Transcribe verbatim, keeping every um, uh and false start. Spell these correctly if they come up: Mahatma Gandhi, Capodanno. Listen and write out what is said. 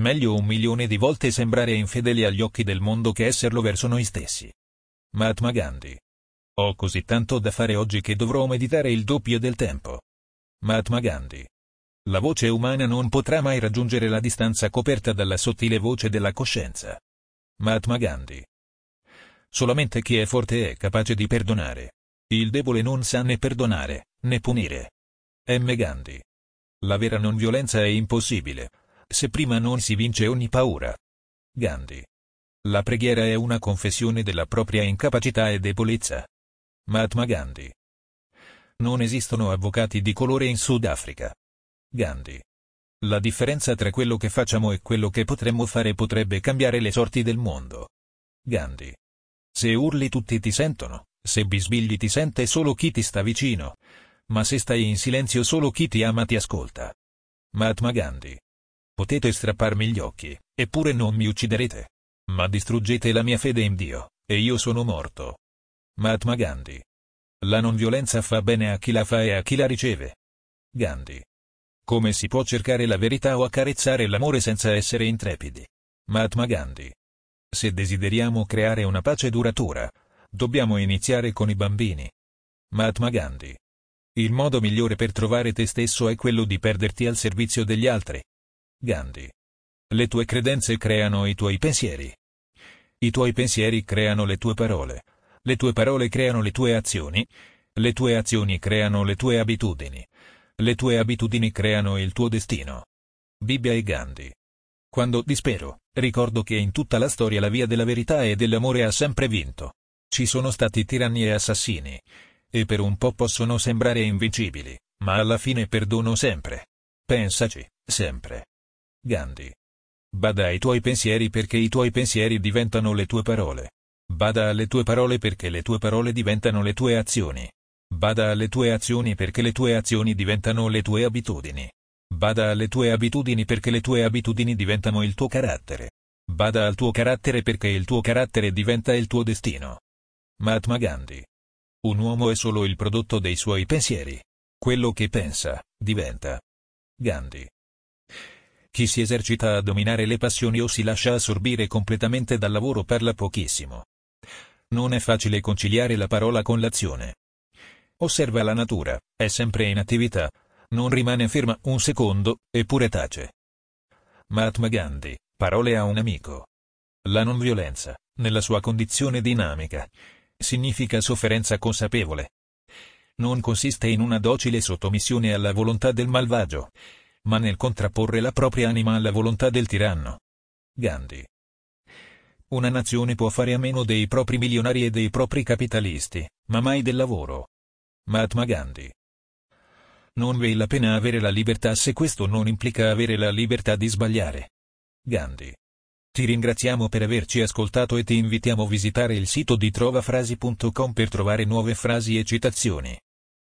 Meglio un milione di volte sembrare infedeli agli occhi del mondo che esserlo verso noi stessi. Mahatma Gandhi. Ho così tanto da fare oggi che dovrò meditare il doppio del tempo. Mahatma Gandhi. La voce umana non potrà mai raggiungere la distanza coperta dalla sottile voce della coscienza. Mahatma Gandhi. Solamente chi è forte è capace di perdonare. Il debole non sa né perdonare, né punire. M. Gandhi. La vera non violenza è impossibile, se prima non si vince ogni paura. Gandhi. La preghiera è una confessione della propria incapacità e debolezza. Mahatma Gandhi. Non esistono avvocati di colore in Sudafrica. Gandhi. La differenza tra quello che facciamo e quello che potremmo fare potrebbe cambiare le sorti del mondo. Gandhi. Se urli tutti ti sentono, se bisbigli ti sente solo chi ti sta vicino, ma se stai in silenzio solo chi ti ama ti ascolta. Mahatma Gandhi. Potete strapparmi gli occhi, eppure non mi ucciderete. Ma distruggete la mia fede in Dio, e io sono morto. Mahatma Gandhi. La non violenza fa bene a chi la fa e a chi la riceve. Gandhi. Come si può cercare la verità o accarezzare l'amore senza essere intrepidi? Mahatma Gandhi. Se desideriamo creare una pace duratura, dobbiamo iniziare con i bambini. Mahatma Gandhi. Il modo migliore per trovare te stesso è quello di perderti al servizio degli altri. Gandhi. Le tue credenze creano i tuoi pensieri. I tuoi pensieri creano le tue parole. Le tue parole creano le tue azioni. Le tue azioni creano le tue abitudini. Le tue abitudini creano il tuo destino. Bibbia e Gandhi. Quando dispero, ricordo che in tutta la storia la via della verità e dell'amore ha sempre vinto. Ci sono stati tiranni e assassini. E per un po' possono sembrare invincibili, ma alla fine perdono sempre. Pensaci, sempre. Gandhi. Bada ai tuoi pensieri perché i tuoi pensieri diventano le tue parole. Bada alle tue parole perché le tue parole diventano le tue azioni. Bada alle tue azioni perché le tue azioni diventano le tue abitudini. Bada alle tue abitudini perché le tue abitudini diventano il tuo carattere. Bada al tuo carattere perché il tuo carattere diventa il tuo destino. Mahatma Gandhi. Un uomo è solo il prodotto dei suoi pensieri. Quello che pensa, diventa. Gandhi. Chi si esercita a dominare le passioni o si lascia assorbire completamente dal lavoro parla pochissimo. Non è facile conciliare la parola con l'azione. Osserva la natura, è sempre in attività, non rimane ferma un secondo, eppure tace. Mahatma Gandhi, parole a un amico. La non violenza, nella sua condizione dinamica, significa sofferenza consapevole. Non consiste in una docile sottomissione alla volontà del malvagio, ma nel contrapporre la propria anima alla volontà del tiranno. Gandhi. Una nazione può fare a meno dei propri milionari e dei propri capitalisti, ma mai del lavoro. Mahatma Gandhi. Non vale la pena avere la libertà se questo non implica avere la libertà di sbagliare. Gandhi. Ti ringraziamo per averci ascoltato e ti invitiamo a visitare il sito di trovafrasi punto com per trovare nuove frasi e citazioni.